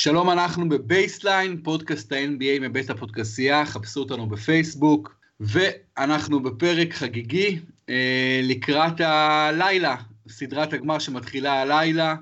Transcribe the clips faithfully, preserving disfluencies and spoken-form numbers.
שלום, אנחנו בבייסליין, פודקאסט ה-אן בי איי מבית הפודקאסטייה, חפשו אותנו בפייסבוק, ואנחנו בפרק חגיגי לקראת הלילה, סדרת הגמר שמתחילה הלילה,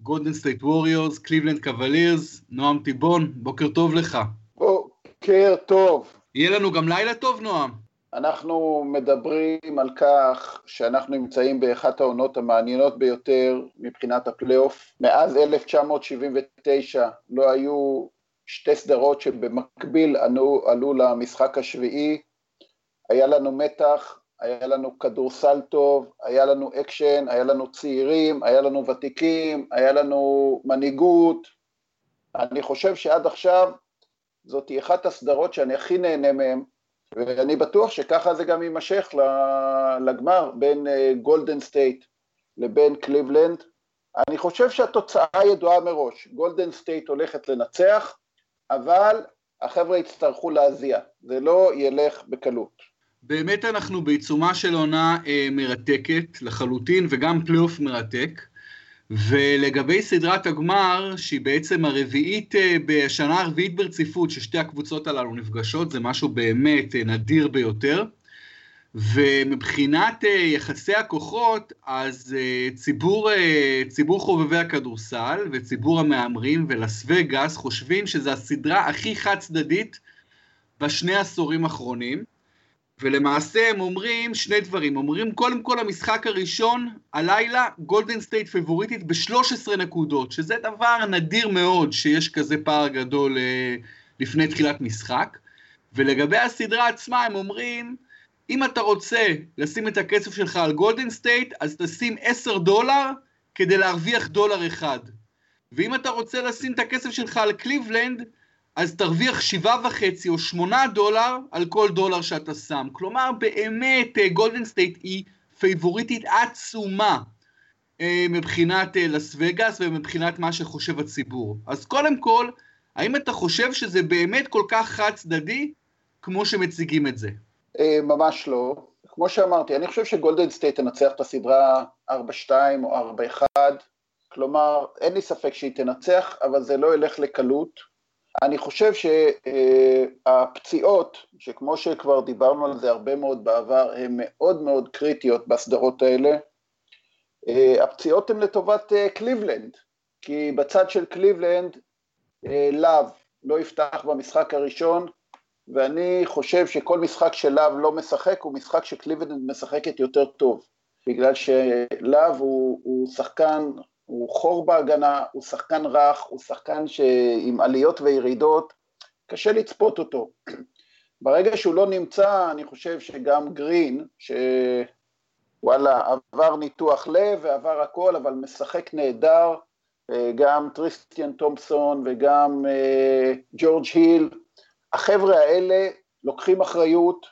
גולדן סטייט ווריורס, קליבלנד קוולירס. נועם טיבון, בוקר טוב לך. בוקר טוב. יהיה לנו גם לילה טוב, נועם. אנחנו מדברים על כך שאנחנו נמצאים באחת העונות המעניינות ביותר מבחינת הפלייאוף. מאז אלף תשע מאות שבעים ותשע לא היו שתי סדרות שבמקביל עלו למשחק השביעי. היה לנו מתח, היה לנו כדורסל טוב, היה לנו אקשן, היה לנו צעירים, היה לנו ותיקים, היה לנו מנהיגות. אני חושב שעד עכשיו זאת אחת הסדרות שאני הכי נהנה מהן, ואני בטוח שככה זה גם יימשך לגמר בין גולדן סטייט לבין קליבלנד. אני חושב שהתוצאה ידועה מראש, גולדן סטייט הולכת לנצח, אבל החבר'ה יצטרכו להזיע, זה לא ילך בקלות. באמת אנחנו בעיצומה של עונה אה, מרתקת לחלוטין, וגם פלייאוף מרתק, ולגבי סדרת הגמר, שהיא בעצם הרביעית, אה, בשנה הרביעית ברציפות, ששתי הקבוצות הללו נפגשות, זה משהו באמת אה, נדיר ביותר, ומבחינת אה, יחסי הכוחות, אז אה, ציבור, אה, ציבור חובבי הכדורסל, וציבור המאמרים ולס וגאס, חושבים שזו הסדרה הכי חד צדדית, בשני העשורים האחרונים, ולמעשה הם אומרים שני דברים, אומרים קודם כל המשחק הראשון, הלילה גולדן סטייט פבוריטית ב-שלוש עשרה נקודות, שזה דבר נדיר מאוד שיש כזה פער גדול אה, לפני תחילת משחק, ולגבי הסדרה עצמה הם אומרים, אם אתה רוצה לשים את הכסף שלך על גולדן סטייט, אז תשים עשרה דולר כדי להרוויח דולר אחד, ואם אתה רוצה לשים את הכסף שלך על קליבלנד, אז תרוויח שבעה וחצי או שמונה דולר על כל דולר שאתה שם. כלומר, באמת, גולדן סטייט היא פייבוריטית עצומה מבחינת לס וגאס ומבחינת מה שחושב הציבור. אז קודם כל, האם אתה חושב שזה באמת כל כך חד צדדי כמו שמציגים את זה? ממש לא. כמו שאמרתי, אני חושב שגולדן סטייט תנצח את הסדרה ארבע שתיים או ארבע אחת. כלומר, אין לי ספק שהיא תנצח, אבל זה לא ילך לקלות. אני חושב שהפציעות, שכמו שכבר דיברנו על זה הרבה מאוד בעבר, הן מאוד מאוד קריטיות בסדרות האלה, הפציעות הן לטובת קליבלנד, כי בצד של קליבלנד, לב לא יפתח במשחק הראשון, ואני חושב שכל משחק שלב לא משחק, הוא משחק שקליבלנד משחקת יותר טוב, בגלל שלב הוא, הוא שחקן, הוא חור בהגנה, הוא שחקן רך, הוא שחקן שעם עליות וירידות, קשה לצפות אותו. ברגע שהוא לא נמצא, אני חושב שגם גרין, שוואלה, עבר ניתוח לב ועבר הכל, אבל משחק נהדר, גם טריסטן תומפסון וגם ג'ורג' היל, החבר'ה האלה לוקחים אחריות,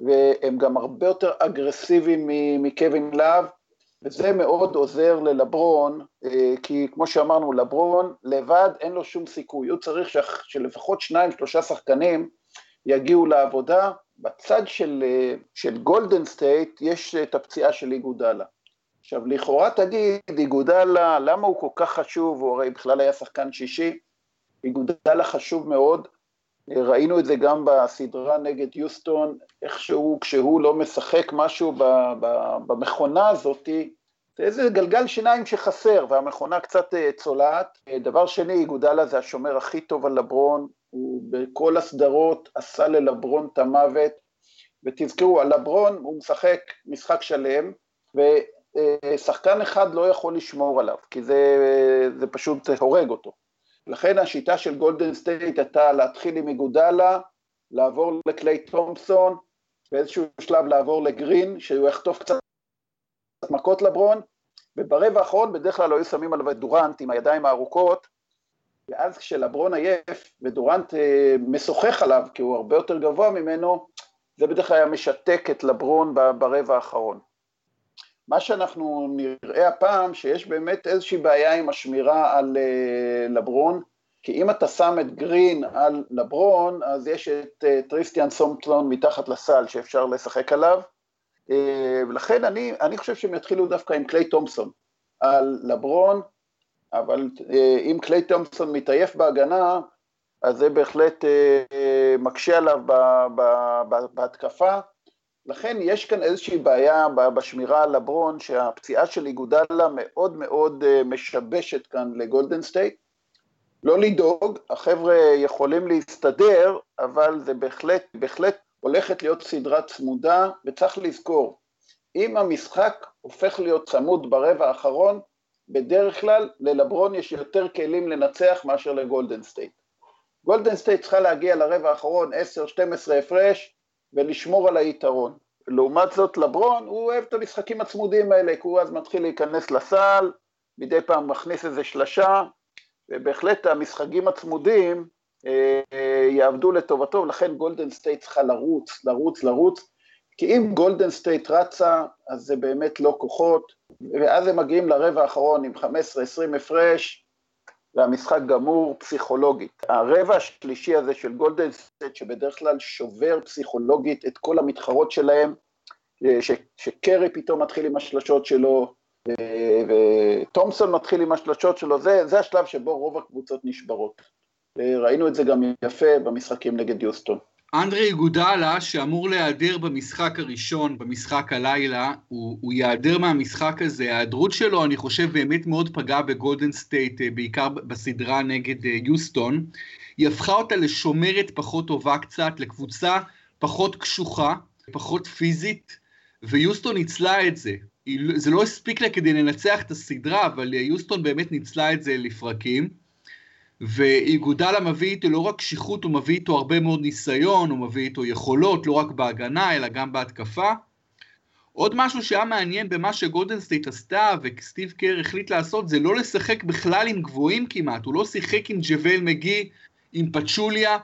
והם גם הרבה יותר אגרסיביים מקווין לב, וזה מאוד עוזר ללברון, כי כמו שאמרנו, לברון לבד אין לו שום סיכוי, הוא צריך שלפחות שניים, שלושה שחקנים יגיעו לעבודה. בצד של, של גולדן סטייט יש את הפציעה של איגודלה. עכשיו, לכאורה תגיד, איגודלה, למה הוא כל כך חשוב? הוא הרי בכלל היה שחקן שישי, איגודלה חשוב מאוד, ראינו את זה גם בסדרה נגד יוסטון, איכשהו כשהוא לא משחק משהו ב, ב, במכונה הזאת, זה איזה גלגל שיניים שחסר, והמכונה קצת צולעת. דבר שני, איגודלה זה השומר הכי טוב על לברון, הוא בכל הסדרות עשה ללברון את המוות, ותזכרו, הלברון הוא משחק משחק שלם, ושחקן אחד לא יכול לשמור עליו, כי זה, זה פשוט הורג אותו. לכן השיטה של גולדן סטייט הייתה להתחיל עם איגודלה, לעבור לקליי תומפסון, באיזשהו שלב לעבור לגרין, שהוא יחטוף קצת מכות לברון, וברבע האחרון בדרך כלל לא היו שמים עליו את דורנט עם הידיים הארוכות, ואז כשלברון עייף ודורנט אה, משוחח עליו, כי הוא הרבה יותר גבוה ממנו, זה בדרך כלל היה משתק את לברון ברבע האחרון. מה שאנחנו נראה הפעם, שיש באמת איזושהי בעיה עם השמירה על uh, לברון, כי אם אתה שם את גרין על לברון, אז יש את uh, טריסטיאן סומפלון מתחת לסל שאפשר לשחק עליו, uh, ולכן אני, אני חושב שהם יתחילו דווקא עם קליי תומפסון על לברון, אבל אם קליי תומפסון מתעייף בהגנה, אז זה בהחלט מקשה עליו בהתקפה, לכן יש כאן איזושהי בעיה בשמירה על לברון, שהפציעה של איגודלה מאוד מאוד משבשת כאן לגולדן סטייט, לא לדאוג, החבר'ה יכולים להסתדר, אבל זה בהחלט, בהחלט הולכת להיות סדרה צמודה, וצריך לזכור, אם המשחק הופך להיות צמוד ברבע האחרון, בדרך כלל ללברון יש יותר כלים לנצח מאשר לגולדן סטייט. גולדן סטייט צריכה להגיע לרבע האחרון עשר שתים עשרה הפרש, ולשמור על היתרון. לעומת זאת לברון, הוא אוהב את המשחקים הצמודים האלה, כי הוא אז מתחיל להיכנס לסל, מדי פעם מכניס איזה שלשה, ובהחלט המשחקים הצמודים אה, אה, יעבדו לטובתו, לכן גולדן סטייט צריכה לרוץ, לרוץ, לרוץ, כי אם גולדן סטייט רצה, אז זה באמת לא כוחות, ואז הם מגיעים לרבע האחרון עם חמש עשרה עשרים הפרש, והמשחק גמור פסיכולוגית. הרבע השלישי הזה של גולדן סטייט, שבדרך כלל שובר פסיכולוגית את כל המתחרות שלהם, ש- שקרי פתאום מתחיל עם השלשות שלו, ותומסון מתחיל עם השלשות שלו, זה, זה השלב שבו רוב הקבוצות נשברות. ראינו את זה גם יפה במשחקים נגד יוסטון. אנדרי איגודלה, שאמור להיעדר במשחק הראשון, במשחק הלילה, הוא, הוא יעדר מהמשחק הזה, ההיעדרות שלו אני חושב באמת מאוד פגעה בגולדן סטייט, בעיקר בסדרה נגד יוסטון, היא הפכה אותה לשומרת פחות טובה קצת, לקבוצה פחות קשוחה, פחות פיזית, ויוסטון ניצלה את זה, זה לא הספיק לה כדי לנצח את הסדרה, אבל יוסטון באמת ניצלה את זה לפרקים, ואיגודלה מביא איתו לא רק קשיחות, הוא מביא איתו הרבה מאוד ניסיון, הוא מביא איתו יכולות, לא רק בהגנה, אלא גם בהתקפה. עוד משהו שהיה מעניין במה שגולדן סטייט עשתה, וסטיב קר החליט לעשות, זה לא לשחק בכלל עם גבוהים כמעט, הוא לא שיחק עם ג'בל מגי, עם פצ'וליה,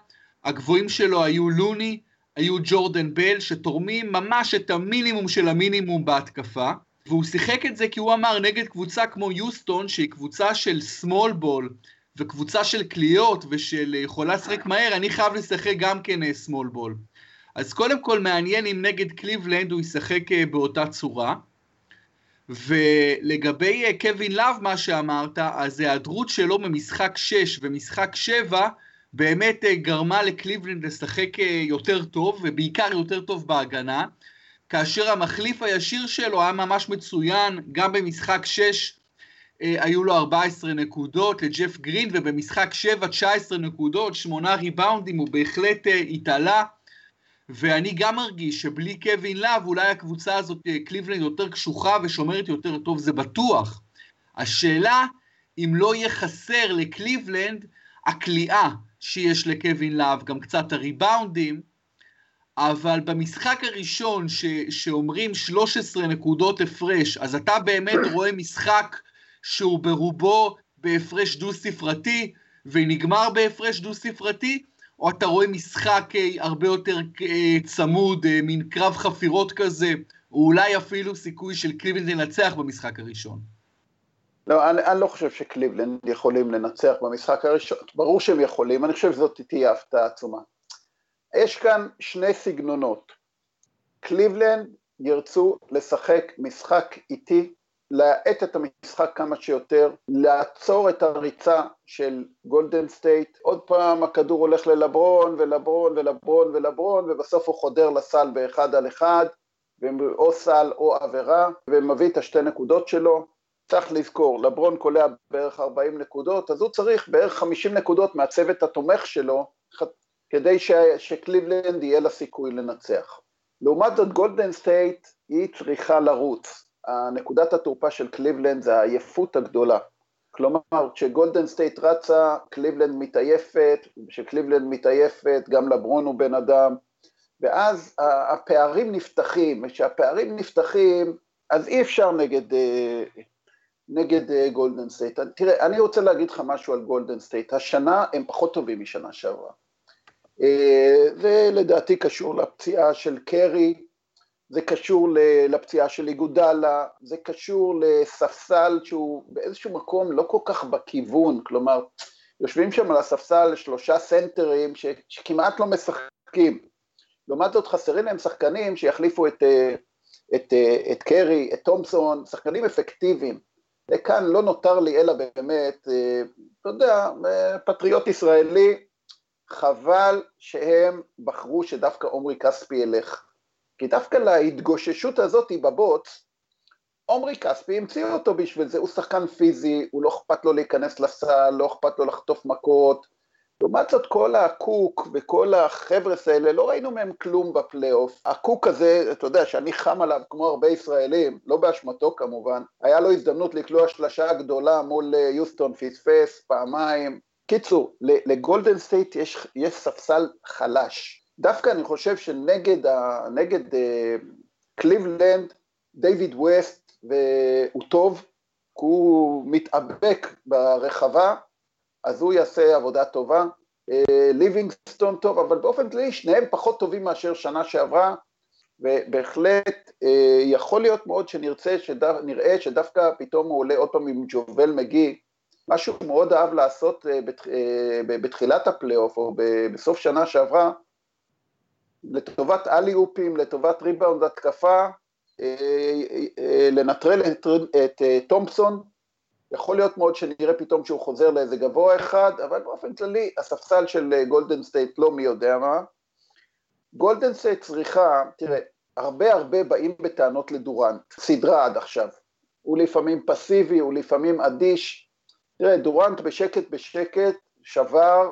הגבוהים שלו היו לוני, היו ג'ורדן בל, שתורמים ממש את המינימום של המינימום בהתקפה, והוא שיחק את זה כי הוא אמר נגד קבוצה כמו יוסטון, שהיא קבוצה של סמול בול, וקבוצה של קליות ושל יכולה לשחק מהר, אני חייב לשחק גם כן סמול בול. אז קודם כל מעניין אם נגד קליבלנד הוא ישחק באותה צורה, ולגבי קווין לב מה שאמרת, אז ההיעדרות שלו ממשחק שש ומשחק שבע, באמת גרמה לקליבלנד לשחק יותר טוב, ובעיקר יותר טוב בהגנה, כאשר המחליף הישיר שלו היה ממש מצוין, גם במשחק שש, היו לו ארבע עשרה נקודות לג'ף גרין, ובמשחק שבע, תשע עשרה נקודות, שמונה ריבאונדים, הוא בהחלט התעלה, ואני גם מרגיש שבלי קווין לב, אולי הקבוצה הזאת, קליבלנד יותר קשוחה ושומרת יותר טוב, זה בטוח. השאלה, אם לא יהיה חסר לקליבלנד, הקליעה שיש לקווין לב, גם קצת הריבאונדים, אבל במשחק הראשון, ש- שאומרים שלוש עשרה נקודות הפרש, אז אתה באמת רואה משחק, שהוא ברובו בהפרש דו-ספרתי, ונגמר בהפרש דו-ספרתי, או אתה רואה משחק הרבה יותר צמוד, מין קרב חפירות כזה, או אולי אפילו סיכוי של קליבלנד לנצח במשחק הראשון? לא, אני, אני לא חושב שקליבלנד יכולים לנצח במשחק הראשון, ברור שהם יכולים, אני חושב שזאת תהיה הפתעה עצומה. יש כאן שני סגנונות, קליבלנד ירצו לשחק משחק איטי, להאט את המשחק כמה שיותר, לעצור את הריצה של גולדן סטייט, עוד פעם הכדור הולך ללברון ולברון ולברון ולברון, ובסוף הוא חודר לסל באחד על אחד, או סל או עבירה, ומביא את השתי נקודות שלו, צריך לזכור, לברון קולע בערך ארבעים נקודות, אז הוא צריך בערך חמישים נקודות מהצוות התומך שלו, כדי ש... שקליבלנד יהיה לה סיכוי לנצח. לעומת זאת גולדן סטייט היא צריכה לרוץ, הנקודת התורפה של קליבלנד זה העייפות הגדולה, כלומר כשגולדן סטייט רצה, קליבלנד מתעייפת, כשקליבלנד מתעייפת, גם לברון הוא בן אדם, ואז הפערים נפתחים, כשהפערים נפתחים, אז אי אפשר נגד, נגד גולדן סטייט. תראה, אני רוצה להגיד לך משהו על גולדן סטייט, השנה הם פחות טובים משנה שעברה, ולדעתי קשור לפציעה של קרי, זה קשור לפציעה של איגודלה, זה קשור לספסל שהוא באיזשהו מקום לא כל כך בכיוון, כלומר, יושבים שם על הספסל שלושה סנטרים ש- שכמעט לא משחקים, לעומת זאת חסרים להם שחקנים שיחליפו את, את, את, את קרי, את תומסון, שחקנים אפקטיביים, וכאן לא נותר לי אלא באמת, אתה יודע, פטריוט ישראלי, חבל שהם בחרו שדווקא עומרי כספי ילך, כי דווקא להתגוששות הזאת בבוץ, עומרי כספי המציאו אותו בשביל זה, הוא שחקן פיזי, הוא לא אכפת לו להיכנס לסל, לא אכפת לו לחטוף מכות, לעומת זאת כל הקוק וכל החבר'ס האלה, לא ראינו מהם כלום בפלייאוף, הקוק הזה, אתה יודע שאני חם עליו כמו הרבה ישראלים, לא באשמתו כמובן, היה לו הזדמנות לקלוע שלשה גדולה מול יוסטון, פספס, פעמיים, קיצור, לגולדן סטייט יש, יש ספסל חלש, דווקא אני חושב שנגד ה, נגד, אה, קליבלנד, דיוויד ווסט, והוא טוב, הוא מתאבק ברחבה, אז הוא יעשה עבודה טובה, ליבינגסטון טוב, אבל באופן כללי שניהם פחות טובים מאשר שנה שעברה, ובהחלט יכול להיות מאוד שנרצה, שנראה שדווקא פתאום הוא עולה עוד פעם עם ג'ובל מגי, משהו מאוד אהב לעשות בתחילת הפלייאוף, או בסוף שנה שעברה, לטובת אלי אופים, לטובת ריבאונד התקפה, לנטרל את תומפסון, יכול להיות מאוד שנראה פתאום שהוא חוזר לאיזה גבוה אחד, אבל באופן כללי, הספסל של גולדן סטייט לא מי יודע מה. גולדן סטייט צריכה, תראה, הרבה הרבה באים בטענות לדורנט, סדרה עד עכשיו. הוא לפעמים פסיבי, הוא לפעמים אדיש. תראה, דורנט בשקט בשקט שבר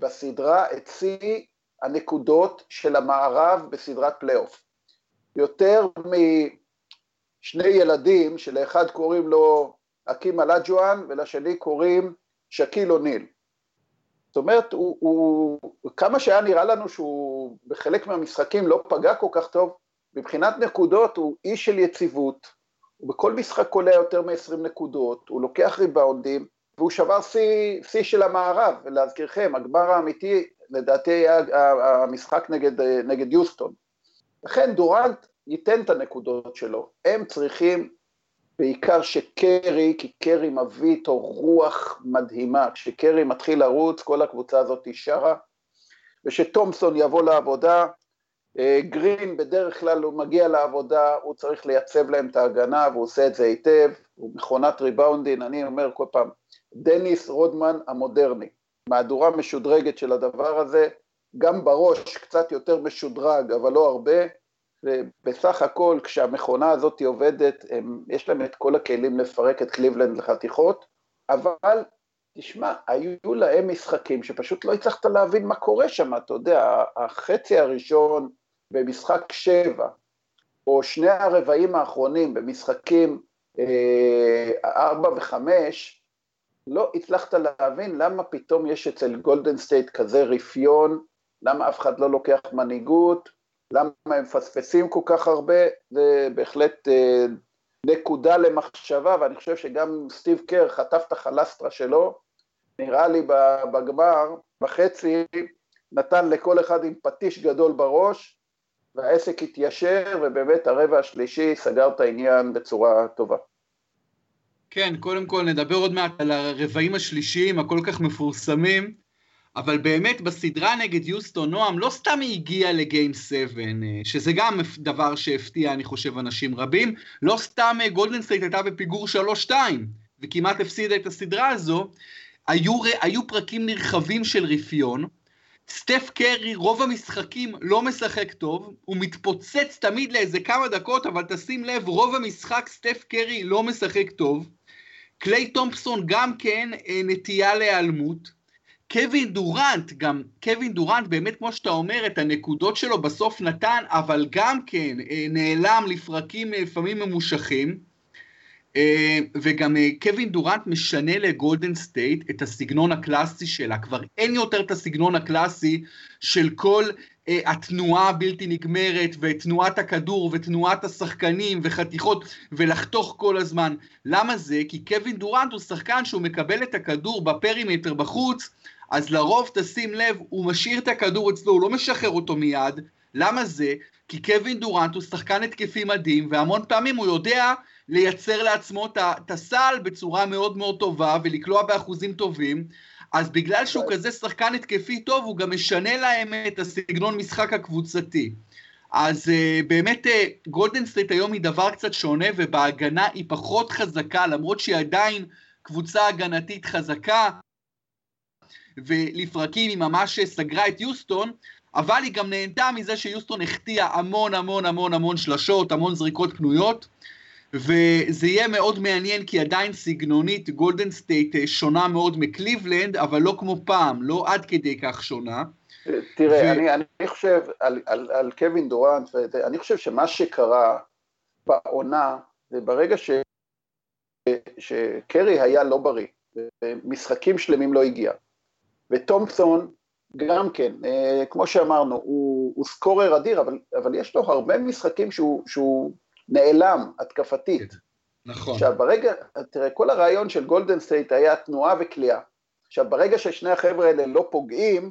בסדרה את שיא הנקודות של המערב בסדרת פלייאוף. יותר משני ילדים, שלאחד קוראים לו אקים אלג'ואן, ולשני קוראים שקיל אוניל. זאת אומרת, הוא, הוא, כמה שהיה נראה לנו שהוא בחלק מהמשחקים לא פגע כל כך טוב, מבחינת נקודות הוא איש של יציבות, הוא בכל משחק קולע יותר מ-עשרים נקודות, הוא לוקח ריבאונדים, והוא שבר שיא של המערב, ולהזכירכם, הגמר האמיתי, לדעתי היה המשחק נגד, נגד יוסטון. לכן דורנט ייתן את הנקודות שלו, הם צריכים, בעיקר שקרי, כי קרי מביא איתו רוח מדהימה, כשקרי מתחיל לרוץ, כל הקבוצה הזאת שרה, ושתומסון יבוא לעבודה, גרין בדרך כלל הוא מגיע לעבודה, הוא צריך לייצב להם את ההגנה, והוא עושה את זה היטב, הוא מכונת ריבאונדין, אני אומר כל פעם, דניס רודמן המודרני, מהדורה משודרגת של הדבר הזה, גם בראש קצת יותר משודרג, אבל לא הרבה, ובסך הכל, כשהמכונה הזאת עובדת, הם, יש להם את כל הכלים לפרק את קליבלנד לחתיכות, אבל תשמע, היו להם משחקים שפשוט לא הצלחת להבין מה קורה שם, אתה יודע, החצי הראשון במשחק שבע, או שני הרבעים האחרונים במשחקים אה, ארבע וחמש, לא הצלחת להבין למה פתאום יש אצל גולדן סטייט כזה רפיון, למה אף אחד לא לוקח מנהיגות, למה הם פספסים כל כך הרבה, זה בהחלט נקודה למחשבה, ואני חושב שגם סטיב קר חטף את החלסטרה שלו, נראה לי בגמר, בחצי, נתן לכל אחד עם פטיש גדול בראש, והעסק התיישר, ובאמת הרבע השלישי סגר את העניין בצורה טובה. כן, קודם כל נדבר עוד מעט על הרבעים השלישיים, הכל כך מפורסמים, אבל באמת בסדרה נגד יוסטון, נועם לא סתם היא הגיעה לגיים שבע, שזה גם דבר שהפתיע, אני חושב, אנשים רבים, לא סתם גולדן סטייט הייתה בפיגור שלוש שתיים, וכמעט הפסידה את הסדרה הזו, היו, היו פרקים נרחבים של רפיון, סטף קרי רוב המשחקים לא משחק טוב, הוא מתפוצץ תמיד לאיזה כמה דקות, אבל תשים לב, רוב המשחק סטף קרי לא משחק טוב, קליי תומפסון גם כן נטייה להיעלמות, קווין דורנט, גם קווין דורנט באמת כמו שאתה אומר, את הנקודות שלו בסוף נתן, אבל גם כן נעלם לפרקים לפעמים ממושכים, וגם קווין דורנט משנה לגולדן סטייט את הסגנון הקלאסי שלה, כבר אין יותר את הסגנון הקלאסי של כל התנועה הבלתי נגמרת, ותנועת הכדור, ותנועת השחקנים, וחתיכות, ולחתוך כל הזמן. למה זה? כי קווין דורנט הוא שחקן שהוא מקבל את הכדור בפרימטר בחוץ, אז לרוב תשים לב, הוא משאיר את הכדור אצלו, הוא לא משחרר אותו מיד. למה זה? כי קווין דורנט הוא שחקן התקפי מדהים, והמון פעמים הוא יודע לייצר לעצמו את הסל בצורה מאוד מאוד טובה, ולקלוע באחוזים טובים, אז בגלל שהוא כזה שחקן התקפי טוב, הוא גם משנה להם את הסגנון משחק הקבוצתי. אז uh, באמת גולדן uh, סטייט היום היא דבר קצת שונה, ובהגנה היא פחות חזקה, למרות שהיא עדיין קבוצה הגנתית חזקה, ולפרקים היא ממש סגרה את יוסטון, אבל היא גם נהנתה מזה שיוסטון החטיאה המון המון המון המון שלשות, המון זריקות פנויות, וזה יהיה מאוד מעניין, כי עדיין סגנונית גולדן סטייט שונה מאוד מקליבלנד, אבל לא כמו פעם, לא עד כדי כך שונה. תראה, ו... אני, אני חושב על, על, על קווין דורנט, אני חושב שמה שקרה בעונה, זה ברגע ש, שקרי היה לא בריא, משחקים שלמים לא הגיע, וטומפסון גם כן, כמו שאמרנו, הוא, הוא סקורר אדיר, אבל, אבל יש לו הרבה משחקים שהוא, שהוא נעלם, התקפתית. נכון. עכשיו ברגע, תראה, כל הרעיון של גולדן סטייט היה תנועה וקליעה. עכשיו ברגע ששני החבר'ה האלה לא פוגעים,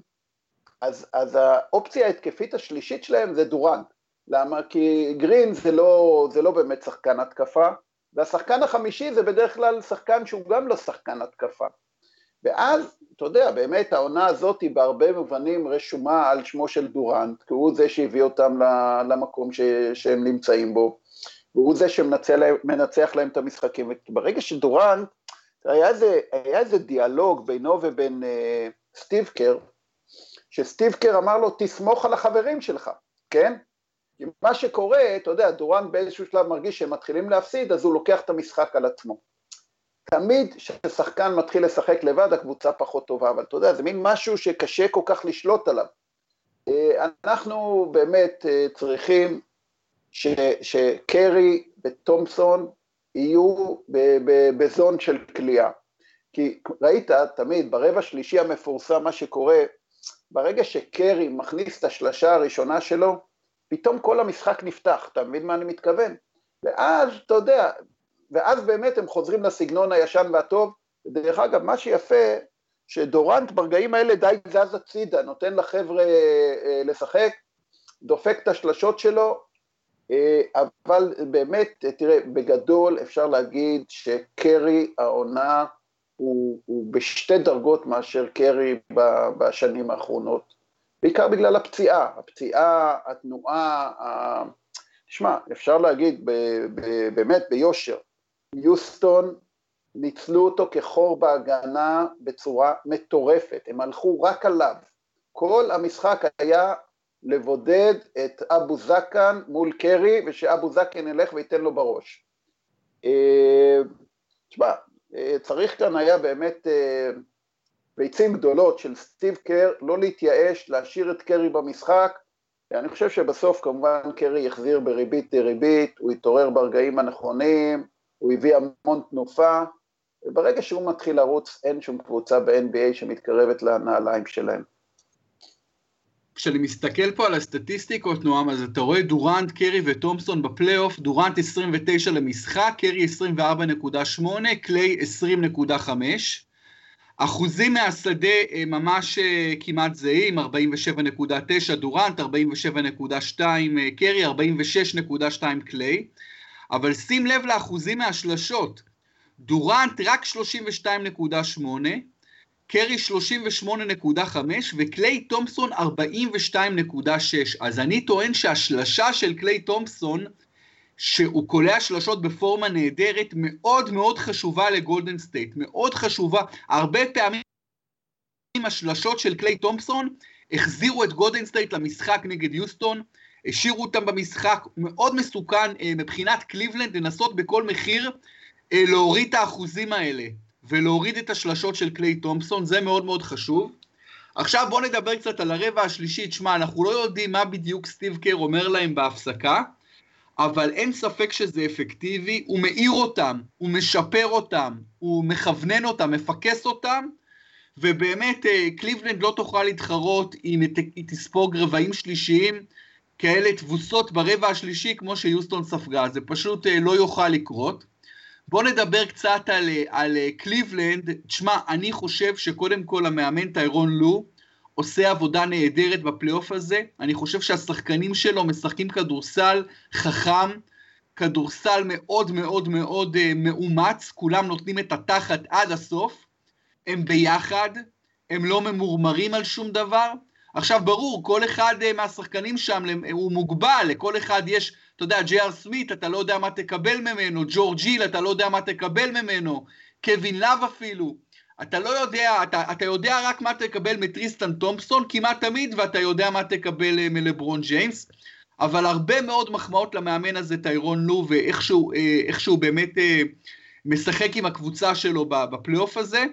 אז, אז האופציה ההתקפית השלישית שלהם זה דורנט. למה? כי גרין זה לא, זה לא באמת שחקן התקפה, והשחקן החמישי זה בדרך כלל שחקן שהוא גם לא שחקן התקפה. ואז, אתה יודע, באמת העונה הזאת היא בהרבה מובנים רשומה על שמו של דורנט, כי הוא זה שהביא אותם למקום ש, שהם נמצאים בו, והוא זה שמנצח להם את המשחקים. ברגע שדורנט, היה איזה, היה איזה דיאלוג בינו ובין אה, סטיב קר, שסטיב קר אמר לו, תסמוך על החברים שלך, כן? מה שקורה, אתה יודע, דורנט באיזשהו שלב מרגיש שהם מתחילים להפסיד, אז הוא לוקח את המשחק על עצמו. תמיד ששחקן מתחיל לשחק לבד, הקבוצה פחות טובה, אבל אתה יודע, זה מין משהו שקשה כל כך לשלוט עליו. אנחנו באמת צריכים ש, שקרי וטומפסון יהיו בזון של קליעה. כי ראית תמיד ברבע שלישי המפורסם מה שקורה, ברגע שקרי מכניס את השלשה הראשונה שלו, פתאום כל המשחק נפתח, אתה מבין מה אני מתכוון? ואז אתה יודע... ואז באמת הם חוזרים לסגנון הישן והטוב, ודרך אגב, מה שיפה, שדורנט ברגעים האלה די זז הצידה, נותן לחבר'ה אה, לשחק, דופק את השלשות שלו, אה, אבל באמת, תראה, בגדול אפשר להגיד שקרי העונה, הוא, הוא בשתי דרגות מאשר קרי בשנים האחרונות, בעיקר בגלל הפציעה, הפציעה, התנועה, ה... תשמע, אפשר להגיד ב, ב, באמת ביושר, יוסטון ניצלו אותו כחור בהגנה בצורה מטורפת, הם הלכו רק עליו, כל המשחק היה לבודד את אבו זקן מול קרי, ושאבו זקן ילך וייתן לו בראש. תשמע, צריך כאן היה באמת ביצים גדולות של סטיב קר, לא להתייאש, להשאיר את קרי במשחק, אני חושב שבסוף כמובן קרי יחזיר בריבית דריבית, הוא יתעורר ברגעים הנכונים, הוא הביא המון תנופה, וברגע שהוא מתחיל לרוץ, אין שום קבוצה ב-אן בי איי שמתקרבת לנעליים שלהם. כשאני מסתכל פה על הסטטיסטיקות, נועם, אז אתה רואה דורנט, קרי וטומפסון בפלייאוף, דורנט עשרים ותשע למשחק, קרי עשרים וארבע נקודה שמונה, קליי עשרים נקודה חמש, אחוזים מהשדה ממש כמעט זהים, ארבעים ושבע נקודה תשע דורנט, ארבעים ושבע נקודה שתיים קרי, ארבעים ושש נקודה שתיים קליי, אבל שים לב לאחוזים מהשלשות, דורנט רק שלושים ושתיים נקודה שמונה, קרי שלושים ושמונה נקודה חמש, וקליי תומפסון ארבעים ושתיים נקודה שש, אז אני טוען שהשלשה של קליי תומפסון, שהוא קולע שלשות בפורמה נהדרת, מאוד מאוד חשובה לגולדן סטייט, מאוד חשובה, הרבה פעמים השלשות של קליי תומפסון, החזירו את גולדן סטייט למשחק נגד יוסטון, השאירו אותם במשחק, מאוד מסוכן מבחינת קליבלנד, לנסות בכל מחיר להוריד את האחוזים האלה, ולהוריד את השלשות של קליי תומפסון, זה מאוד מאוד חשוב. עכשיו בואו נדבר קצת על הרבע השלישי, שמה, אנחנו לא יודעים מה בדיוק סטיב קר אומר להם בהפסקה, אבל אין ספק שזה אפקטיבי, הוא מאיר אותם, הוא משפר אותם, הוא מכוונן אותם, מפקס אותם, ובאמת קליבלנד לא תוכל להתחרות אם היא תספוג רבעים שלישיים, כאלה תבוסות ברבע השלישי, כמו שיוסטון ספגה, זה פשוט לא יוכל לקרות. בואו נדבר קצת על, על קליבלנד, תשמע, אני חושב שקודם כל המאמן טיירון לו, עושה עבודה נהדרת בפלייאוף הזה, אני חושב שהשחקנים שלו משחקים כדורסל חכם, כדורסל מאוד מאוד מאוד uh, מאומץ, כולם נותנים את התחת עד הסוף, הם ביחד, הם לא ממורמרים על שום דבר, עכשיו ברור, כל אחד מהשחקנים שם הוא מוגבל, לכל אחד יש, אתה יודע, ג'י אר סמית, אתה לא יודע מה תקבל ממנו, ג'ורג' היל, אתה לא יודע מה תקבל ממנו, קווין לב אפילו, אתה לא יודע, אתה, אתה יודע רק מה תקבל מטריסטן תומפסון, כמעט תמיד, ואתה יודע מה תקבל מלברון ג'יימס, אבל הרבה מאוד מחמאות למאמן הזה, טיירון לו, ואיכשהו, איכשהו באמת משחק עם הקבוצה שלו בפלייאוף הזה.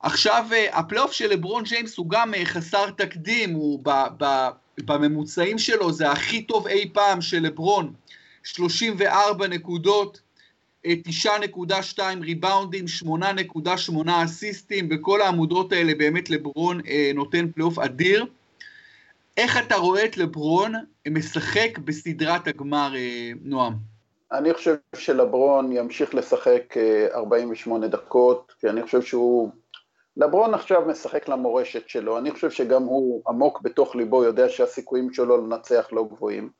עכשיו, הפלייאוף של לברון ג'יימס הוא גם חסר תקדים, הוא ב, ב, בממוצעים שלו, זה הכי טוב אי פעם של לברון, שלושים וארבע נקודות, תשע נקודה שתיים ריבאונדים, שמונה נקודה שמונה אסיסטים, בכל העמודות האלה באמת לברון נותן פלייאוף אדיר. איך אתה רואה את לברון משחק בסדרת הגמר, נועם? אני חושב שלברון ימשיך לשחק ארבעים ושמונה דקות, כי אני חושב שהוא... לברון עכשיו משחק למורשת שלו, אני חושב שגם הוא עמוק בתוך ליבו, יודע שהסיכויים שלו לנצח לא גבוהים.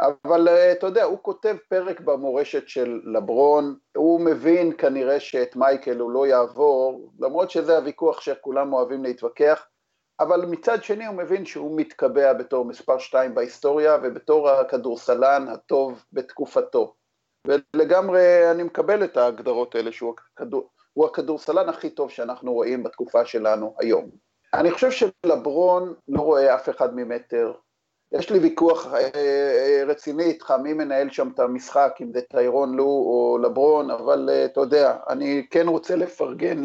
אבל אתה יודע, הוא כותב פרק במורשת של לברון, הוא מבין כנראה שאת מייקל הוא לא יעבור, למרות שזה הוויכוח שכולם אוהבים להתווכח, אבל מצד שני הוא מבין שהוא מתקבע בתור מספר שתיים בהיסטוריה, ובתור הכדורסלן הטוב בתקופתו. ולגמרי אני מקבל את ההגדרות האלה, שהוא הכדור, הוא הכדורסלן הכי טוב שאנחנו רואים בתקופה שלנו היום. אני חושב שלברון לא רואה אף אחד ממטר, יש לי ויכוח רציני איתך, מי מנהל שם את המשחק, אם זה טיירון לו או לברון, אבל אתה יודע, אני כן רוצה לפרגן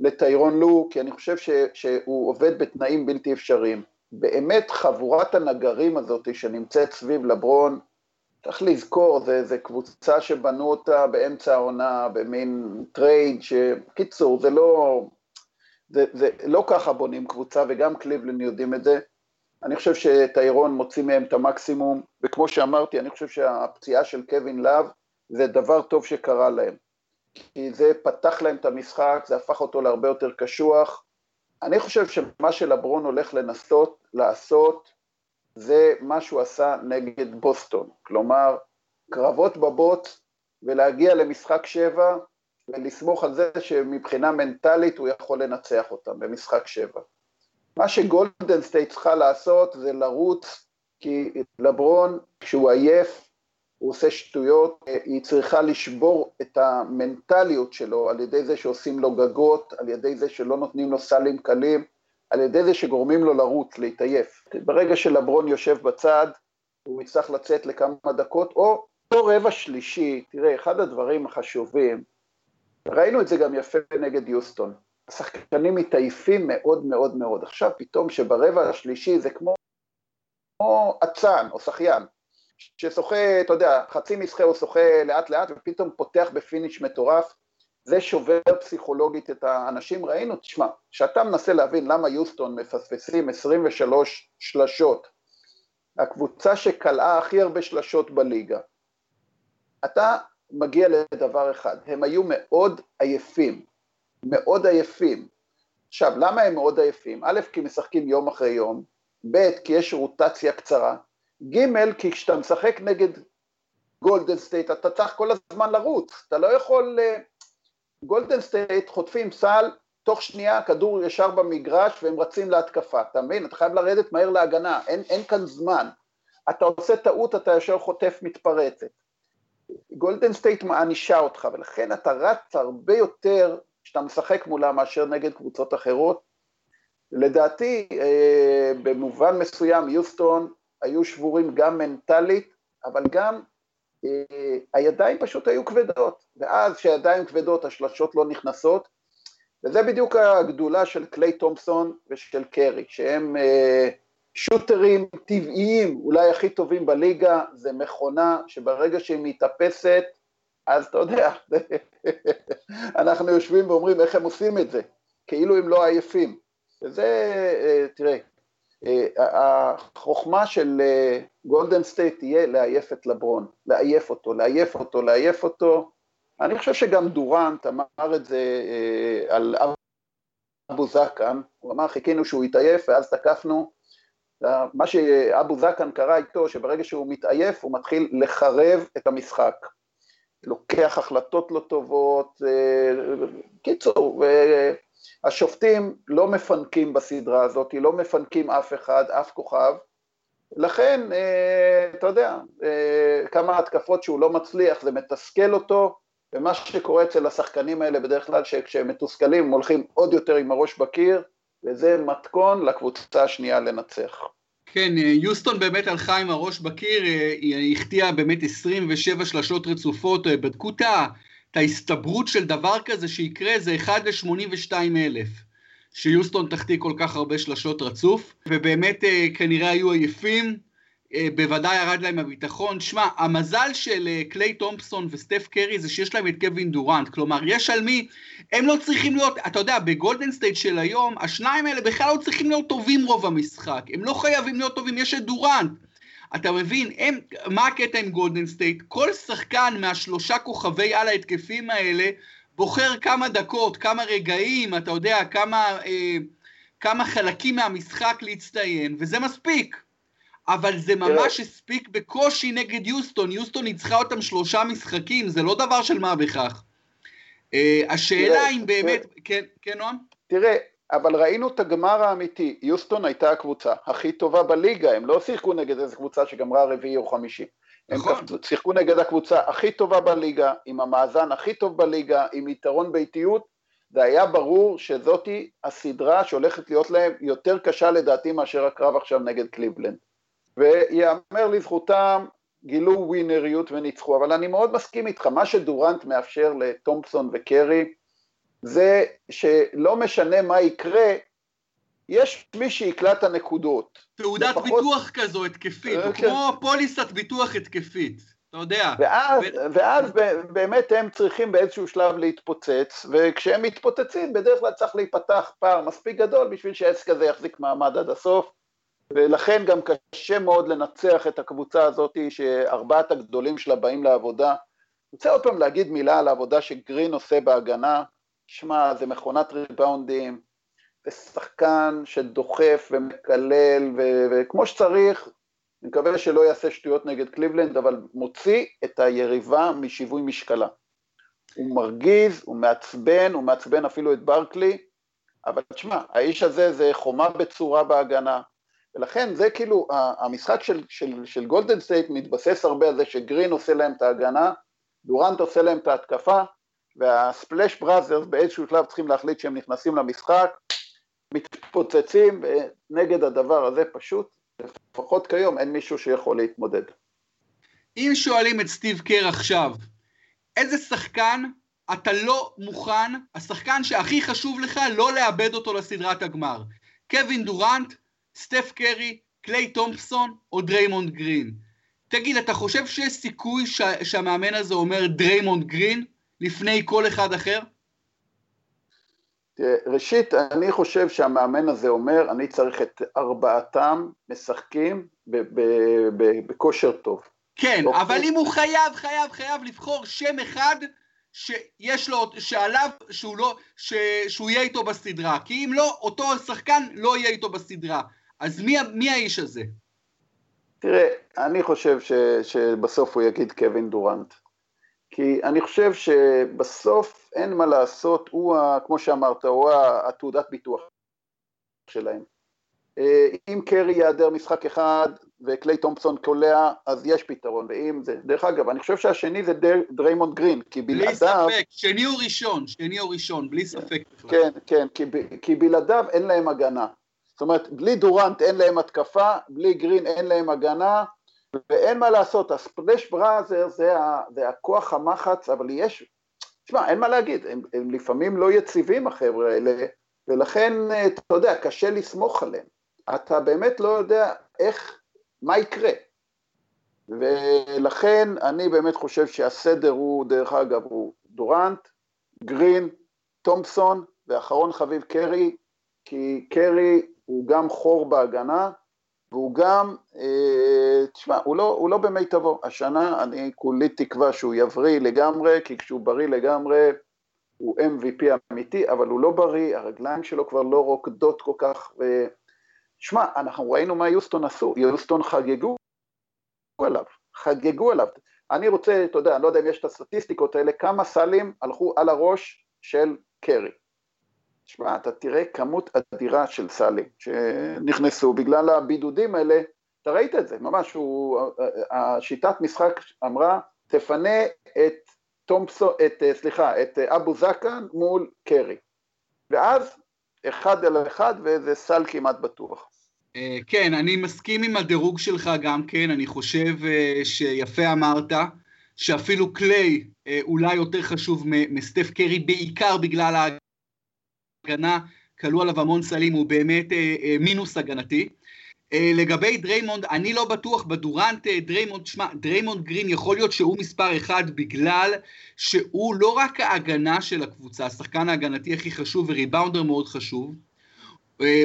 לטיירון לו, כי אני חושב ש, שהוא עובד בתנאים בלתי אפשריים. באמת חבורת הנגרים הזאת שנמצאת סביב לברון, צריך לזכור, זה, זה קבוצה שבנו אותה באמצע העונה, במין טרייד, שקיצור, זה לא, זה, זה לא ככה בונים קבוצה, וגם קליבלנד יודעים את זה. אני חושב שטיירון מוציא מהם את המקסימום, וכמו שאמרתי, אני חושב שהפציעה של קווין לב, זה דבר טוב שקרה להם. כי זה פתח להם את המשחק, זה הפך אותו להרבה יותר קשוח. אני חושב שמה שלברון הולך לנסות לעשות, זה מה שהוא עשה נגד בוסטון. כלומר, קרבות בבוט, ולהגיע למשחק שבע, ולסמוך על זה שמבחינה מנטלית הוא יכול לנצח אותם במשחק שבע. מה שגולדן סטייט צריכה לעשות זה לרוץ, כי לברון, כשהוא עייף, הוא עושה שטויות, היא צריכה לשבור את המנטליות שלו, על ידי זה שעושים לו גגות, על ידי זה שלא נותנים לו סלים קלים, על ידי זה שגורמים לו לרוץ, להתעייף. ברגע שלברון יושב בצד, הוא יצטרך לצאת לכמה דקות, או אותו רבע שלישי, תראה, אחד הדברים החשובים, ראינו את זה גם יפה נגד יוסטון, השחקנים מתעייפים מאוד מאוד מאוד. עכשיו פתאום שברבע השלישי זה כמו, כמו עצן או שחיין, ששוחה, אתה יודע, חצי משחק הוא שוחה לאט לאט, ופתאום פותח בפיניש מטורף, זה שובר פסיכולוגית את האנשים. ראינו, תשמע, שאתה מנסה להבין למה יוסטון מפספסים עשרים ושלוש שלשות, הקבוצה שקלעה הכי הרבה שלשות בליגה. אתה מגיע לדבר אחד, הם היו מאוד עייפים, מאוד עייפים. עכשיו, למה הם מאוד עייפים? א', כי משחקים יום אחרי יום, ב', כי יש רוטציה קצרה, ג', כי כשאתה משחק נגד גולדן סטייט, אתה צריך כל הזמן לרוץ, אתה לא יכול, גולדן סטייט חוטפים סל, תוך שנייה כדור ישר במגרש, והם רצים להתקפה, אתה מבין? אתה חייב לרדת מהר להגנה, אין, אין כאן זמן, אתה עושה טעות, אתה ישר חוטף מתפרצת, גולדן סטייט מענישה אותך, ולכן אתה רץ הרבה יותר, שאתה משחק מולה מאשר נגד קבוצות אחרות. לדעתי, אה, במובן מסוים, יוסטון היו שבורים גם מנטלית, אבל גם אה, הידיים פשוט היו כבדות, ואז שהידיים כבדות, השלשות לא נכנסות, וזה בדיוק הגדולה של קליי תומפסון ושל קרי, שהם אה, שוטרים טבעיים, אולי הכי טובים בליגה, זה מכונה שברגע שהיא מתאפסת, אז אתה יודע, אנחנו יושבים ואומרים איך הם עושים את זה, כאילו הם לא עייפים. וזה, תראה, החוכמה של גולדן סטייט תהיה לעייף את לברון, לעייף אותו, לעייף אותו, לעייף אותו. אני חושב שגם דורנט אמר את זה על אבו זקן, הוא אמר חיכינו שהוא יתעייף ואז תקפנו. מה שאבו זקן קרא איתו, שברגע שהוא מתעייף הוא מתחיל לחרב את המשחק. לוקח החלטות לא טובות, קיצור, השופטים לא מפנקים בסדרה הזאת, לא מפנקים אף אחד, אף כוכב, לכן, אתה יודע, כמה התקפות שהוא לא מצליח, זה מתסכל אותו, ומה שקורה אצל השחקנים האלה בדרך כלל, שכשהם מתוסכלים, הם הולכים עוד יותר עם הראש בקיר, וזה מתכון לקבוצה השנייה לנצח. כן, יוסטון באמת הלכה עם הראש בקיר, היא הכתיעה באמת עשרים ושבע שלשות רצופות, בדקו את ההסתברות של דבר כזה שיקרה, זה אחד לשמונים ושתיים אלף, שיוסטון תחתיק כל כך הרבה שלשות רצוף, ובאמת כנראה היו עייפים, בוודאי ירד להם הביטחון. שמע, המזל של קליי תומפסון וסטף קרי זה שיש להם את קווין דורנט, כלומר יש על מי, הם לא צריכים להיות, אתה יודע, בגולדן סטייט של היום, השניים האלה בכלל לא צריכים להיות טובים רוב המשחק, הם לא חייבים להיות טובים, יש את דורנט, אתה מבין, הם, מה הקטע עם גולדן סטייט? כל שחקן מהשלושה כוכבי על ההתקפים האלה, בוחר כמה דקות, כמה רגעים, אתה יודע, כמה, אה, כמה חלקים מהמשחק להצטיין, וזה מספיק. אבל זה ממש הספיק בקושי נגד יוסטון, יוסטון ניצחה אותם שלושה משחקים, זה לא דבר של מה בכך. השאלה אם באמת, כן נועם? תראה, אבל ראינו את הגמר האמיתי, יוסטון הייתה הקבוצה הכי טובה בליגה, הם לא שיחקו נגד איזו קבוצה שגמרה רביעי או חמישי, הם שיחקו נגד הקבוצה הכי טובה בליגה, עם המאזן הכי טוב בליגה, עם יתרון ביתיות, זה היה ברור שזאת הסדרה שהולכת להיות להם יותר קשה לדעתי מאשר הקרב עכשיו נגד קליבלנד. ויאמר לזכותם, גילו ווינריות וניצחו, אבל אני מאוד מסכים איתך, מה שדורנט מאפשר לטומפסון וקרי, זה שלא משנה מה יקרה, יש מי שיקלע את הנקודות. תעודת לפחות... ביטוח כזו התקפית, או כמו פוליסת ביטוח התקפית, אתה יודע. ואז, ו... ואז באמת הם צריכים באיזשהו שלב להתפוצץ, וכשהם מתפוצצים בדרך כלל צריך להיפתח פער מספיק גדול, בשביל שהעסק הזה יחזיק מעמד עד הסוף, ולכן גם קשה מאוד לנצח את הקבוצה הזאת שארבעת הגדולים שלה באים לעבודה. רוצה עוד פעם להגיד מילה על העבודה שגרין עושה בהגנה, שמע, זה מכונת ריבאונדים, זה שחקן שדוחף ומקלל ו- וכמו שצריך, אני מקווה שלא יעשה שטויות נגד קליבלנד, אבל מוציא את היריבה משיווי משקלה. הוא מרגיז, הוא מעצבן, הוא מעצבן אפילו את ברקלי, אבל שמע, האיש הזה זה חומה בצורה בהגנה, ולכן זה כאילו, המשחק של, של, של גולדן סטייט מתבסס הרבה על זה שגרין עושה להם את ההגנה, דורנט עושה להם את ההתקפה, והספלש בראזרס באיזשהו שלב צריכים להחליט שהם נכנסים למשחק, מתפוצצים, ונגד הדבר הזה פשוט, לפחות כיום אין מישהו שיכול להתמודד. אם שואלים את סטיב קר עכשיו, איזה שחקן אתה לא מוכן, השחקן שהכי חשוב לך לא לאבד אותו לסדרת הגמר? קווין דורנט, סטף קרי, קליי תומפסון או דריימונד גרין? תגיד, אתה חושב שיש סיכוי ש... שהמאמן הזה אומר דריימונד גרין לפני כל אחד אחר? ראשית, אני חושב שהמאמן הזה אומר, אני צריך את ארבעתם משחקים ב- ב- ב- בכושר טוב. כן, טוב אבל טוב. אם הוא חייב, חייב, חייב לבחור שם אחד שיש לו, שעליו, שהוא לא, ש, שהוא יהיה איתו בסדרה, כי אם לא, אותו שחקן לא יהיה איתו בסדרה, אז מי, מי האיש הזה? תראה, אני חושב ש, שבסוף הוא יגיד קווין דורנט, כי אני חושב שבסוף אין מה לעשות, הוא, כמו שאמרת, הוא התעודת ביטוח שלהם. אם קרי יעדר משחק אחד, וקליי תומפסון קולע, אז יש פתרון, ואם זה, דרך אגב, אני חושב שהשני זה דר, דריימונד גרין, כי בלעדיו... בלי ספק, שני הוא ראשון, שני הוא ראשון, בלי ספק. כן, כן, כי, כי בלעדיו אין להם הגנה, זאת אומרת, בלי דורנט אין להם התקפה, בלי גרין אין להם הגנה, ואין מה לעשות, הספלש בראזר זה, ה, זה הכוח המחץ, אבל יש, תשמע, אין מה להגיד, הם, הם לפעמים לא יציבים החבר'ה האלה, ולכן, אתה יודע, קשה לסמוך עליהם, אתה באמת לא יודע איך, מה יקרה, ולכן אני באמת חושב שהסדר הוא, דרך אגב, הוא דורנט, גרין, תומפסון, ואחרון חביב קרי, כי קרי הוא גם חור בהגנה, והוא גם, אה, תשמע, הוא לא, הוא לא במיטבו, השנה אני כולי תקווה שהוא יבריא לגמרי, כי כשהוא בריא לגמרי, הוא אם וי פי אמיתי, אבל הוא לא בריא, הרגליים שלו כבר לא רוקדות כל כך, אה, שמע, אנחנו ראינו מה יוסטון עשו, יוסטון חגגו עליו, חגגו עליו, אני רוצה, אתה יודע, אני לא יודע אם יש את הסטטיסטיקות האלה, כמה סלים הלכו על הראש של קרי, תשמע, אתה תראה כמות אדירה של סלים שנכנסו בגלל הבידודים האלה, אתה ראית את זה, ממש הוא, השיטת משחק אמרה, תפנה את תומפסון, את, סליחה, את אבו זקן מול קרי, ואז אחד על אחד וזה סל כמעט בטוח. כן, אני מסכים עם הדירוג שלך גם כן, אני חושב שיפה אמרת, שאפילו קליי אולי יותר חשוב מסטף קרי, בעיקר בגלל ההגנה, קלו עליו המון סלים, הוא באמת מינוס הגנתי. לגבי דריימונד, אני לא בטוח בדורנט, דריימונד, שמה, דריימונד גרין יכול להיות שהוא מספר אחד בגלל שהוא לא רק ההגנה של הקבוצה, השחקן ההגנתי הכי חשוב וריבאונדר מאוד חשוב,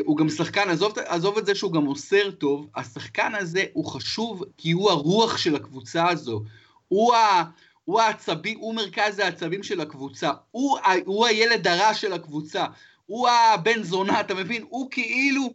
הוא גם שחקן, עזוב, עזוב את זה שהוא גם עושר טוב, השחקן הזה הוא חשוב כי הוא הרוח של הקבוצה הזו, הוא, ה, הוא, העצבי, הוא מרכז העצבים של הקבוצה, הוא, הוא הילד הרע של הקבוצה, הוא הבן זונה, אתה מבין? הוא כאילו,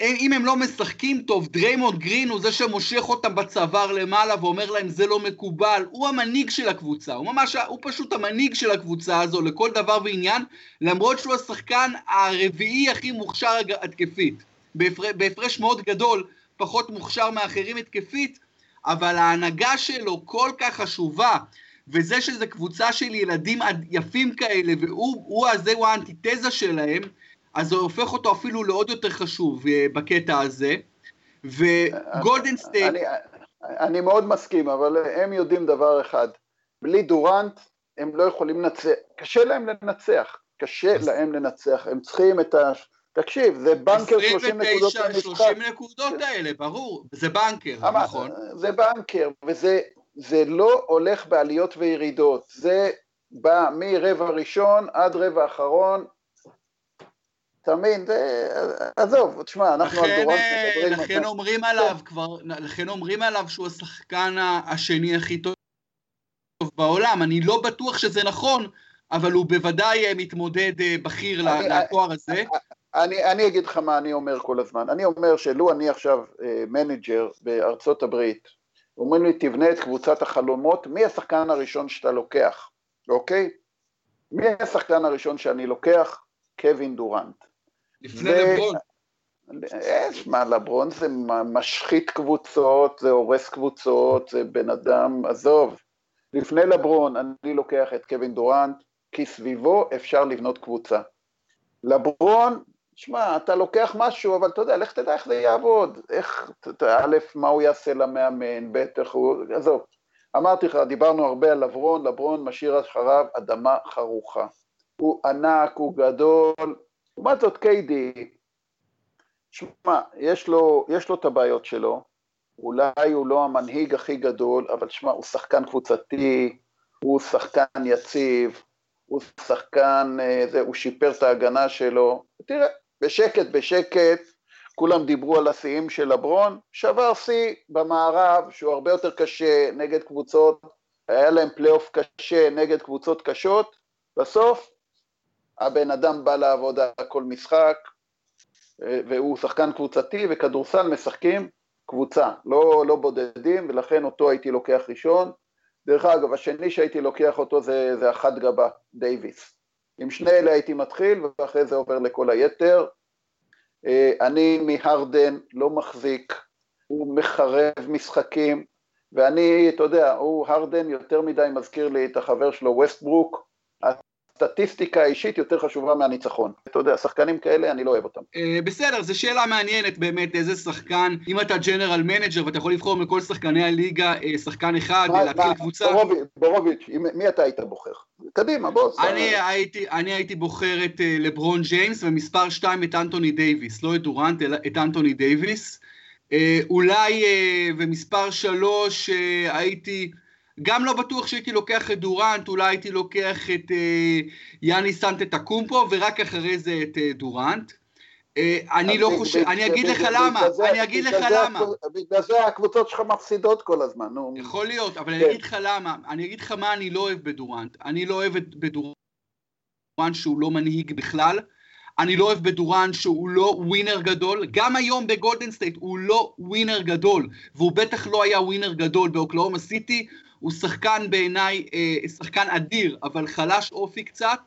אם הם לא משחקים טוב, דריימונד גרין הוא זה שמושך אותם בצוואר למעלה ואומר להם זה לא מקובל, הוא המנהיג של הקבוצה, הוא, ממש, הוא פשוט המנהיג של הקבוצה הזו לכל דבר ועניין, למרות שהוא השחקן הרביעי הכי מוכשר התקפית, בהפרש, בהפרש מאוד גדול, פחות מוכשר מאחרים התקפית, אבל ההנהגה שלו כל כך חשובה, וזה שזה קבוצה של ילדים יפים כאלה, והוא הזה הוא האנטיתזה שלהם, אז הוא הופך אותו אפילו לעוד יותר חשוב בקטע הזה, וגולדן סטייט... אני, אני מאוד מסכים, אבל הם יודעים דבר אחד, בלי דורנט הם לא יכולים לנצח, קשה להם לנצח, קשה להם לנצח, הם צריכים את ה... תקשיב, זה בנקר שלושים נקודות למשחק. שלושים נקודות האלה, ברור, זה בנקר, נכון? זה בנקר, וזה לא הולך בעליות וירידות, זה בא מרבע ראשון עד רבע אחרון, תאמין, זה, עזוב, תשמע, אנחנו על דורנט מדברים... לכן אומרים עליו כבר, לכן אומרים עליו שהוא השחקן השני הכי טוב בעולם, אני לא בטוח שזה נכון, אבל הוא בוודאי מתמודד בכיר לתואר הזה. אני, אני אגיד לך מה אני אומר כל הזמן, אני אומר שלו אני עכשיו אה, מנג'ר בארצות הברית, אומרים לי תבנה את קבוצת החלומות, מי השחקן הראשון שאתה לוקח, אוקיי? מי השחקן הראשון שאני לוקח? קווין דורנט. לפני ו... לברון. יש מה, לברון זה משחית קבוצות, זה הורס קבוצות, זה בן אדם, עזוב. לפני לברון אני לוקח את קווין דורנט, כי סביבו אפשר לבנות קבוצה. לברון, שמע, אתה לוקח משהו, אבל אתה יודע, לך תדע איך זה יעבוד, איך, א', מה הוא יעשה למאמן, ב', איך הוא, עזוב, אמרתי לך, דיברנו הרבה על לברון, לברון משאיר אחריו אדמה חרוכה, הוא ענק, הוא גדול, ומה זאת קיי די, שמע, יש לו, יש לו את הבעיות שלו, אולי הוא לא המנהיג הכי גדול, אבל שמע, הוא שחקן קבוצתי, הוא שחקן יציב, הוא שחקן, זה, הוא שיפר את ההגנה שלו, תראה, בשקט בשקט, כולם דיברו על השיאים של לברון, שבר שיא במערב, שהוא הרבה יותר קשה נגד קבוצות, היה להם פלייאוף קשה נגד קבוצות קשות, בסוף, הבן אדם בא לעבודה כל משחק, והוא שחקן קבוצתי, וכדורסל משחקים קבוצה, לא, לא בודדים, ולכן אותו הייתי לוקח ראשון, דרך אגב, השני שהייתי לוקח אותו זה, זה אחת גבה, דייביס. עם שני אלה הייתי מתחיל, ואחרי זה עובר לכל היתר. אני מהרדן לא מחזיק, הוא מחרב משחקים, ואני, אתה יודע, הוא הרדן יותר מדי מזכיר לי את החבר שלו, וסטברוק, הסטטיסטיקה האישית יותר חשובה מהניצחון. אתה יודע, שחקנים כאלה, אני לא אוהב אותם. בסדר, זו שאלה מעניינת באמת, איזה שחקן, אם אתה ג'נרל מנג'ר, ואתה יכול לבחור מכל שחקני הליגה, שחקן אחד, להתחיל קבוצה. בורוביץ', מי אתה היית בוחר? קדימה, בוס. אני הייתי בוחר את לברון ג'יימס, ומספר שתיים את אנטוני דייביס, לא את דורנט, אלא את אנטוני דייביס. אולי, ומספר שלוש, הייתי... גם לא בטוח שהייתי לוקח את דורנט, אולי הייתי לוקח את אה, יאניס אנטטוקונמפו, ורק אחרי זה את אה, דורנט. אה, אני לא חושב, אני אגיד לך למה, אני אגיד לך למה. בגלל זה הקבוצות שלך מפסידות כל הזמן. יכול להיות, אבל אני אגיד לך למה, אני אגיד לך מה אני לא אוהב בדורנט. אני לא אוהב בדורנט שהוא לא מנהיג בכלל, אני לא אוהב בדורנט שהוא לא ווינר גדול, גם היום בגולדן סטייט הוא לא ווינר גדול, והוא בטח לא היה ווינר גדול באוקלאומה סיטי, הוא שחקן בעיניי, שחקן אדיר, אבל חלש אופי קצת,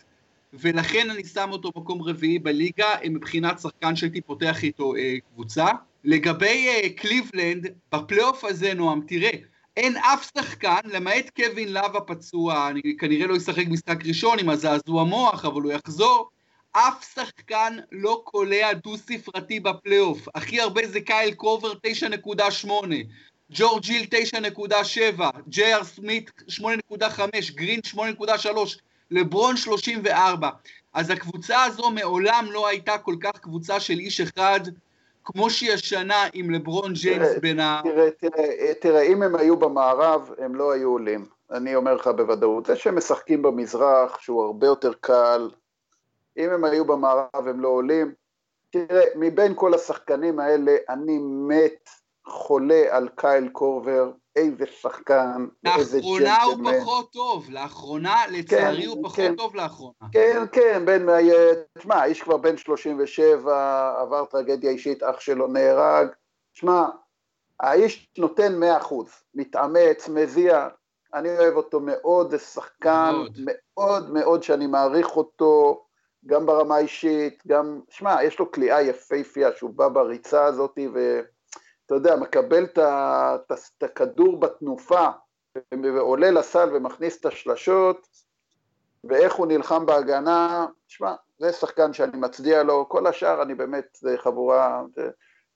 ולכן אני שם אותו מקום רביעי בליגה, מבחינת שחקן שהייתי פותח איתו אה, קבוצה. לגבי אה, קליבלנד, בפלייאוף הזה, נועם, תראה, אין אף שחקן, למעט קווין לב הפצוע, אני כנראה לא ישחק משחק ראשון עם הזעזוע מוח, אבל הוא יחזור, אף שחקן לא קולע דו ספרתי בפלייאוף, הכי הרבה זה קייל קובר תשע נקודה שמונה, ג'ורג' היל תשע נקודה שבע, ג'י אר סמית שמונה נקודה חמש, גרין שמונה נקודה שלוש, לברון שלושים וארבע. אז הקבוצה הזו מעולם לא הייתה כל כך קבוצה של איש אחד, כמו שהיא השנה עם לברון ג'יימס בין ה... תראה, תראה, תראה, אם הם היו במערב, הם לא היו עולים. אני אומר לך בוודאות, זה שהם משחקים במזרח, שהוא הרבה יותר קל, אם הם היו במערב, הם לא עולים. תראה, מבין כל השחקנים האלה, אני מת חולה על קייל קורבר, איזה שחקן, איזה ג'נטלמן. לאחרונה הוא פחות טוב, לאחרונה, לצערי הוא פחות טוב לאחרונה. כן, כן, בין, תשמע, איש כבר בן שלושים ושבע, עבר טרגדיה אישית, אח שלו נהרג, תשמע, האיש נותן מאה אחוז, מתאמץ, מזיע, אני אוהב אותו מאוד, זה שחקן, מאוד מאוד שאני מעריך אותו, גם ברמה אישית, גם, תשמע, יש לו קליעה יפהפייה, שהוא בא בריצה הזאת ו... אתה יודע, מקבל את הכדור בתנופה, ועולה לסל ומכניס את השלשות, ואיך הוא נלחם בהגנה, תשמע, זה שחקן שאני מצדיע לו, כל השאר אני באמת, זה חבורה, זה...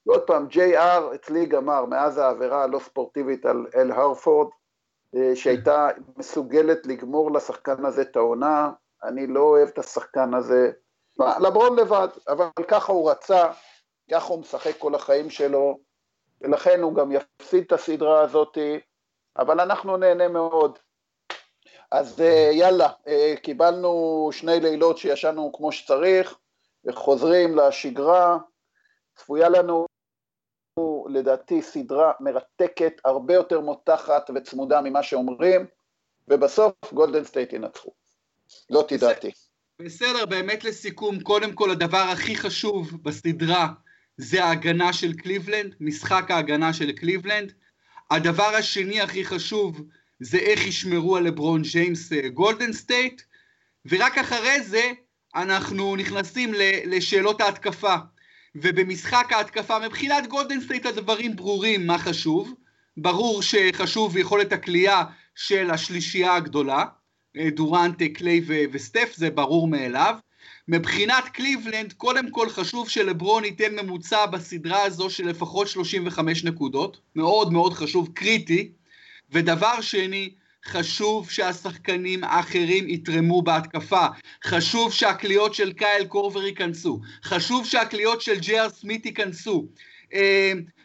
ועוד פעם, ג'יי אר אצלי גמר, מאז העבירה הלא ספורטיבית על אל הרפורד, שהייתה מסוגלת לגמור לשחקן הזה את העונה, אני לא אוהב את השחקן הזה, תשמע, לברון לבד, אבל ככה הוא רצה, ככה הוא משחק כל החיים שלו, ולכן הוא גם יפסיד את הסדרה הזאת, אבל אנחנו נהנה מאוד. אז יאללה, קיבלנו שני לילות שישנו כמו שצריך, חוזרים לשגרה, צפויה לנו לדעתי סדרה מרתקת, הרבה יותר מותחת וצמודה ממה שאומרים, ובסוף גולדן סטייט ינצחו, לא תדעתי. בסדר, באמת לסיכום, קודם כל הדבר הכי חשוב בסדרה, זה ההגנה של קליבלנד, משחק ההגנה של קליבלנד. הדבר השני הכי חשוב, זה איך ישמרו על לברון ג'יימס גולדן סטייט, ורק אחרי זה, אנחנו נכנסים לשאלות ההתקפה, ובמשחק ההתקפה, מבחינת גולדן סטייט הדברים ברורים מה חשוב, ברור שחשוב יכולת הקליעה של השלישייה הגדולה, דורנט, קליי וסטף, זה ברור מאליו, מבחינת קליבלנד, קודם כל חשוב שלברון ייתן ממוצע בסדרה הזו של לפחות שלושים וחמש נקודות, מאוד מאוד חשוב, קריטי, ודבר שני, חשוב שהשחקנים האחרים יתרמו בהתקפה, חשוב שהקליעות של קייל קורבר ייכנסו, חשוב שהקליעות של ג'ר סמית ייכנסו,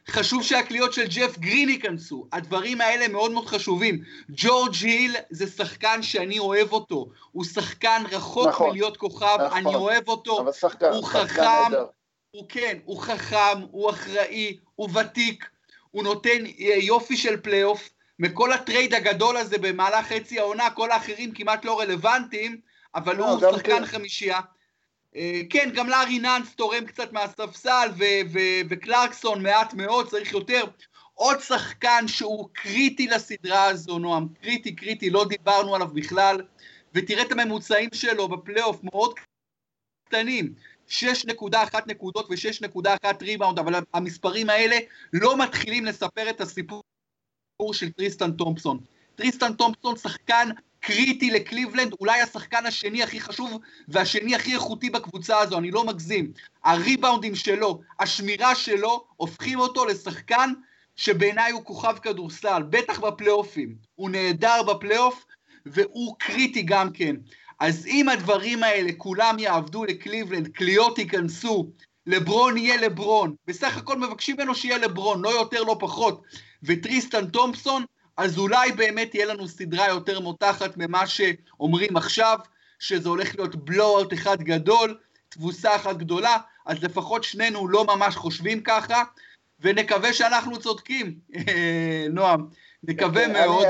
חשוב שהקליעות של ג'ף גרין ייכנסו, הדברים האלה מאוד מאוד חשובים, ג'ורג' היל זה שחקן שאני אוהב אותו, הוא שחקן רחוק נכון, מלהיות כוכב, נכון, אני אוהב אותו, שחקן, הוא שחקן חכם, נדר. הוא כן, הוא חכם, הוא אחראי, הוא ותיק, הוא נותן יופי של פלייאוף, מכל הטרייד הגדול הזה במהלך חצי העונה, כל האחרים כמעט לא רלוונטיים, אבל לא, הוא שחקן כן. חמישייה, כן, גם לארי ננס תורם קצת מהספסל, וקלרקסון מעט מאוד, צריך יותר. עוד שחקן שהוא קריטי לסדרה הזו, נועם, קריטי, קריטי, לא דיברנו עליו בכלל, ותראה את הממוצעים שלו בפלייאוף מאוד קטנים, שש נקודה אחת נקודות ו-שש נקודה אחת ריבאונד, אבל המספרים האלה לא מתחילים לספר את הסיפור של טריסטן תומפסון. טריסטן תומפסון שחקן קריטי לקליבלנד, אולי השחקן השני הכי חשוב והשני הכי איכותי בקבוצה הזו, אני לא מגזים. הריבאונדים שלו, השמירה שלו, הופכים אותו לשחקן שבעיניי הוא כוכב כדורסל, בטח בפלייאופים. הוא נהדר בפלייאוף והוא קריטי גם כן. אז אם הדברים האלה כולם יעבדו לקליבלנד, קליעות ייכנסו, לברון יהיה לברון, בסך הכל מבקשים ממנו שיהיה לברון, לא יותר לא פחות, וטריסטן תומפסון, אז אולי באמת תהיה לנו סדרה יותר מותחת ממה שאומרים עכשיו, שזה הולך להיות בלואוט אחד גדול, תבוסה אחת גדולה, אז לפחות שנינו לא ממש חושבים ככה, ונקווה שאנחנו צודקים, נועם, נקווה מאוד.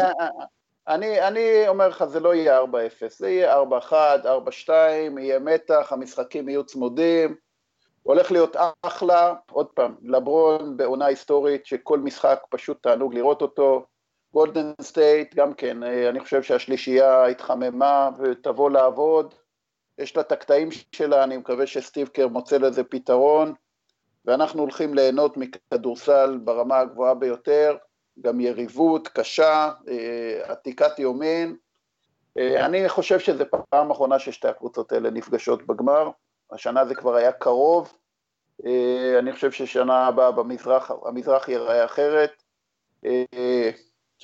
אני, אני אומר לך, זה לא יהיה ארבע אפס, זה יהיה ארבע אחת, ארבע שתיים, יהיה מתח, המשחקים יהיו צמודים, הולך להיות אחלה, עוד פעם, לברון בעונה היסטורית, שכל משחק פשוט תענוג לראות אותו, גולדן סטייט, גם כן, אני חושב שהשלישייה התחממה ותבוא לעבוד, יש לה את הקטעים שלה, אני מקווה שסטיב קר מוצא לזה פתרון, ואנחנו הולכים ליהנות מכדורסל ברמה הגבוהה ביותר, גם יריבות קשה, עתיקת יומין. אני חושב שזה פעם אחרונה ששתי הקבוצות האלה נפגשות בגמר, השנה זה כבר היה קרוב, אני חושב ששנה הבאה במזרח, המזרח ייראה אחרת,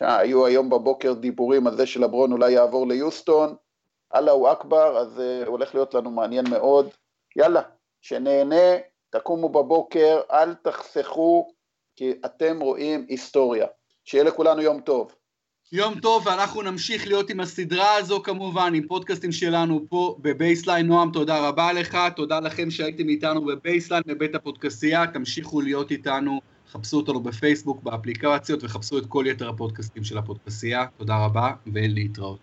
היו היום בבוקר דיבורים על זה שלברון אולי יעבור ליוסטון, אללהו אכבר, אז הולך להיות לנו מעניין מאוד, יאללה, שנהנה, תקומו בבוקר, אל תחסכו, כי אתם רואים היסטוריה, שיהיה לכולנו יום טוב. יום טוב, ואנחנו נמשיך להיות עם הסדרה הזו כמובן, עם פודקאסטים שלנו פה בבייסליין. נועם, תודה רבה לך, תודה לכם שהייתם איתנו בבייסליין, בבית הפודקאסייה, תמשיכו להיות איתנו, חפשו אותנו בפייסבוק, באפליקציות, וחפשו את כל יתר הפודקאסטים של הפודקאסייה, תודה רבה ולהתראות.